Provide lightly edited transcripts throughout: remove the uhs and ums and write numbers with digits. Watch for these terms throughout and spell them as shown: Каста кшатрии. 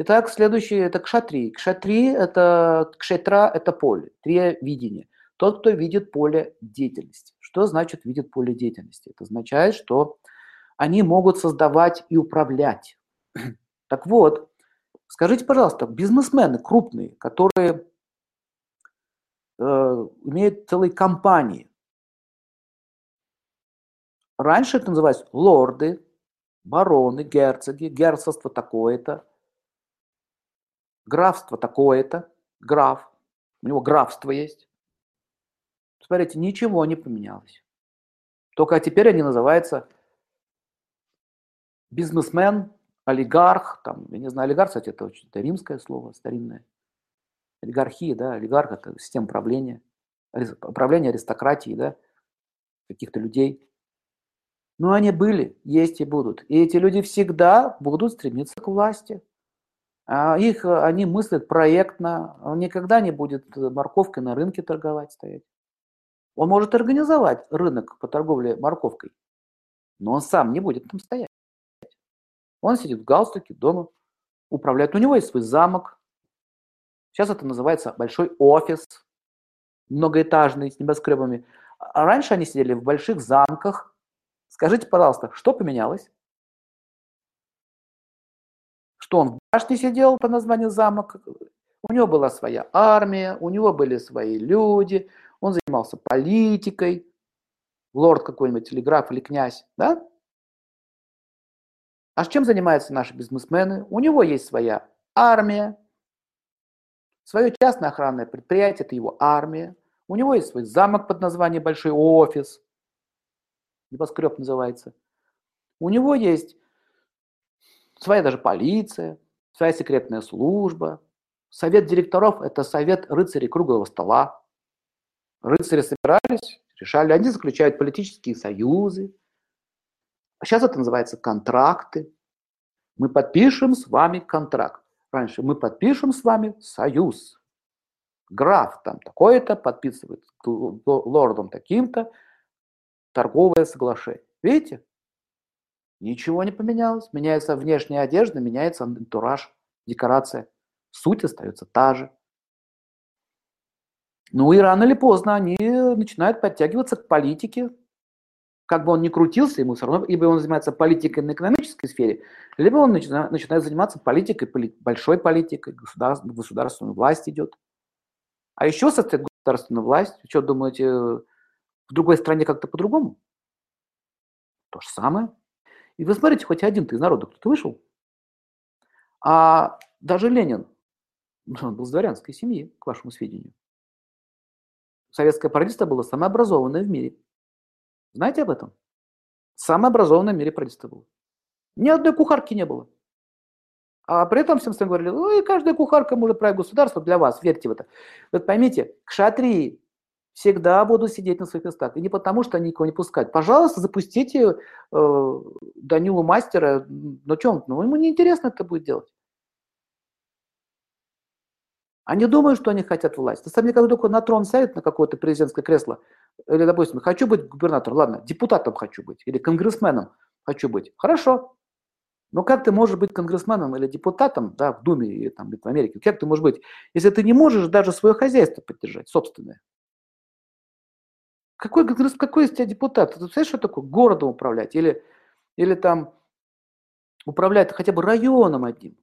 Итак, следующее – это кшатрии. Кшатрии – это кшетра – это поле, трия – видение. Тот, кто видит поле деятельности. Что значит видит поле деятельности? Это означает, что они могут создавать и управлять. Так вот, скажите, пожалуйста, бизнесмены крупные, которые имеют целые компании, раньше это называлось лорды, бароны, герцоги, герцогство такое-то, графство такое-то, граф, у него графство есть. Смотрите, ничего не поменялось. Только теперь они называются бизнесмен, олигарх, там, я не знаю, олигарх, кстати, это римское слово, старинное. Олигархия, да, олигарх – это система правления, правление аристократии, да, каких-то людей. Но они были, есть и будут. И эти люди всегда будут стремиться к власти. Они мыслят проектно, он никогда не будет морковкой на рынке торговать стоять. Он может организовать рынок по торговле морковкой, но он сам не будет там стоять. Он сидит в галстуке дома, управляет. У него есть свой замок. Сейчас это называется большой офис, многоэтажный, с небоскребами. А раньше они сидели в больших замках. Скажите, пожалуйста, что поменялось? Что он в башне сидел по названию замок? У него была своя армия, у него были свои люди, он занимался политикой, лорд какой-нибудь, или граф, или князь, да? А чем занимаются наши бизнесмены? У него есть своя армия, свое частное охранное предприятие, это его армия, у него есть свой замок под названием большой офис, небоскреб называется, у него есть своя даже полиция, своя секретная служба, совет директоров – это совет рыцарей круглого стола. Рыцари собирались, решали, они заключают политические союзы. А сейчас это называется контракты. Мы подпишем с вами контракт. Раньше мы подпишем с вами союз. Граф там такой-то подписывает лордом таким-то торговое соглашение. Видите? Ничего не поменялось. Меняется внешняя одежда, меняется антураж, декорация. Суть остается та же. Ну и рано или поздно они начинают подтягиваться к политике. Как бы он ни крутился, ему все равно, либо он занимается политикой на экономической сфере, либо он начинает заниматься политикой, большой политикой, государственную власть идет. А еще состоит государственная власть. Вы что, думаете, в другой стране как-то по-другому? То же самое. И вы смотрите, хоть один-то из народа кто-то вышел. А даже Ленин, он был с дворянской семьи, к вашему сведению. Советское правительство было самое образованное в мире. Знаете об этом? Самое образованное в мире правительство было. Ни одной кухарки не было. А при этом всем своим говорили, ну и каждая кухарка может править государство для вас, верьте в это. Вот поймите, кшатрии всегда будут сидеть на своих местах. И не потому, что они никого не пускают. Пожалуйста, запустите Данилу Мастера. Ну чем? Ну ему неинтересно это будет делать. Они думают, что они хотят власть. На самом деле, когда только на трон сядет, на какое-то президентское кресло, или, допустим, хочу быть губернатором, ладно, депутатом хочу быть, или конгрессменом хочу быть, хорошо. Но как ты можешь быть конгрессменом или депутатом, да, в Думе или там, в Америке, как ты можешь быть, если ты не можешь даже свое хозяйство поддержать, собственное? Какой из тебя депутат? Ты знаешь, что такое городом управлять? Или там управлять хотя бы районом одним?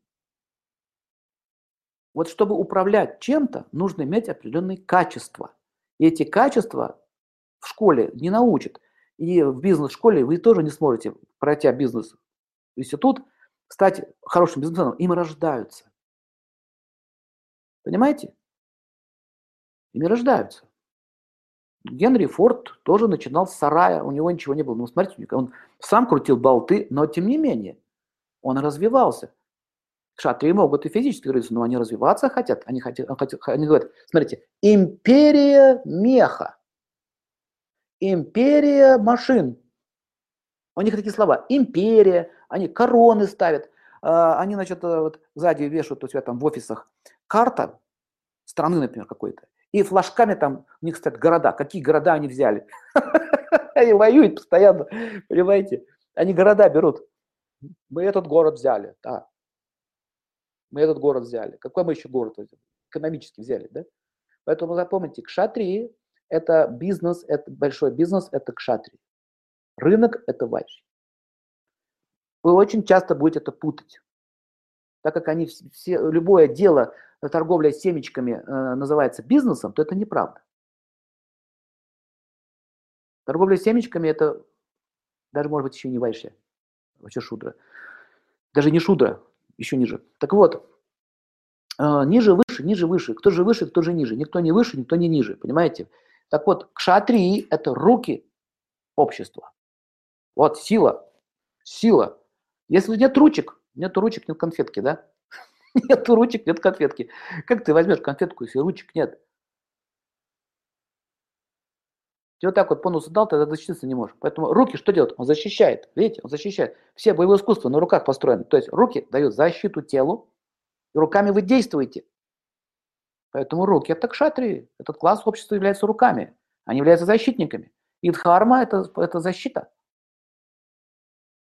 Вот чтобы управлять чем-то, нужно иметь определенные качества. И эти качества в школе не научат. И в бизнес-школе вы тоже не сможете, пройдя бизнес-институт, стать хорошим бизнесменом. Им рождаются. Понимаете? Ими рождаются. Генри Форд тоже начинал с сарая, у него ничего не было. Ну, смотрите, он сам крутил болты, но тем не менее он развивался. Кшатрии могут и физически развиваться, но они развиваться хотят. Они говорят, смотрите, империя меха, империя машин. У них такие слова, империя, они короны ставят, они, значит, вот сзади вешают у себя там в офисах карта страны, например, какой-то, и флажками там у них стоят города, какие города они взяли. Они воюют постоянно, понимаете, они города берут. Мы этот город взяли, да. мы этот город взяли. Какой мы еще город возьмем? Экономически взяли, да? Поэтому запомните, кшатрии – это бизнес, это большой бизнес, это кшатрии. Рынок – это вайши. Вы очень часто будете это путать, так как они все, любое дело, торговля семечками называется бизнесом, то это неправда. Торговля семечками – это даже, может быть, еще не вайши, вообще шудра. Даже не шудра, еще ниже. Так вот, ниже, выше, ниже, выше. Кто же выше, кто же ниже. Никто не выше, никто не ниже, понимаете? Так вот, кшатрии – это руки общества. Вот сила, сила. Если нет ручек, нет конфетки, да? Нет ручек, нет конфетки. Как ты возьмешь конфетку, если ручек нет? Ты вот так вот по носу дал, тогда защититься не можешь. Поэтому руки что делают? Он защищает. Видите, он защищает. Все боевые искусства на руках построены. То есть руки дают защиту телу, и руками вы действуете. Поэтому руки – это кшатрии. Этот класс общества является руками. Они являются защитниками. И дхарма – это защита.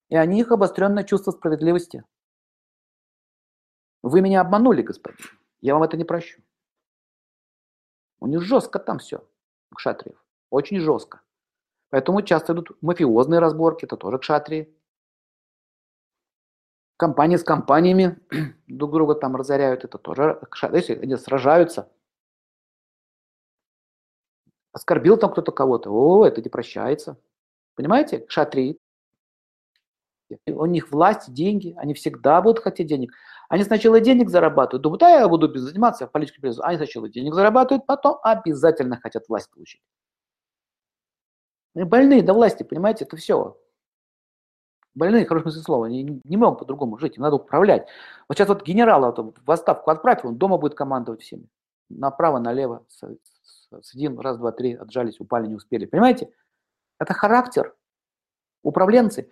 И они их обостренное чувство справедливости. Вы меня обманули, господин. Я вам это не прощу. У них жестко там все, кшатриев. Очень жестко. Поэтому часто идут мафиозные разборки, это тоже кшатрии. Компании с компаниями друг друга там разоряют, это тоже кшатрии. Если они сражаются, оскорбил там кто-то кого-то, о, это не прощается. Понимаете, кшатрии. У них власть, деньги, они всегда будут хотеть денег. Они сначала денег зарабатывают, думают, да, я буду заниматься политикой, бизнесом. Они сначала денег зарабатывают, потом обязательно хотят власть получить. Они больные до власти, понимаете, это все. Больные, в хорошем смысле слова, они не могут по-другому жить, им надо управлять. Вот сейчас вот генерала вот в отставку отправь, он дома будет командовать всеми. Направо, налево, сидим, раз, два, три, отжались, упали, не успели. Понимаете? Это характер. Управленцы,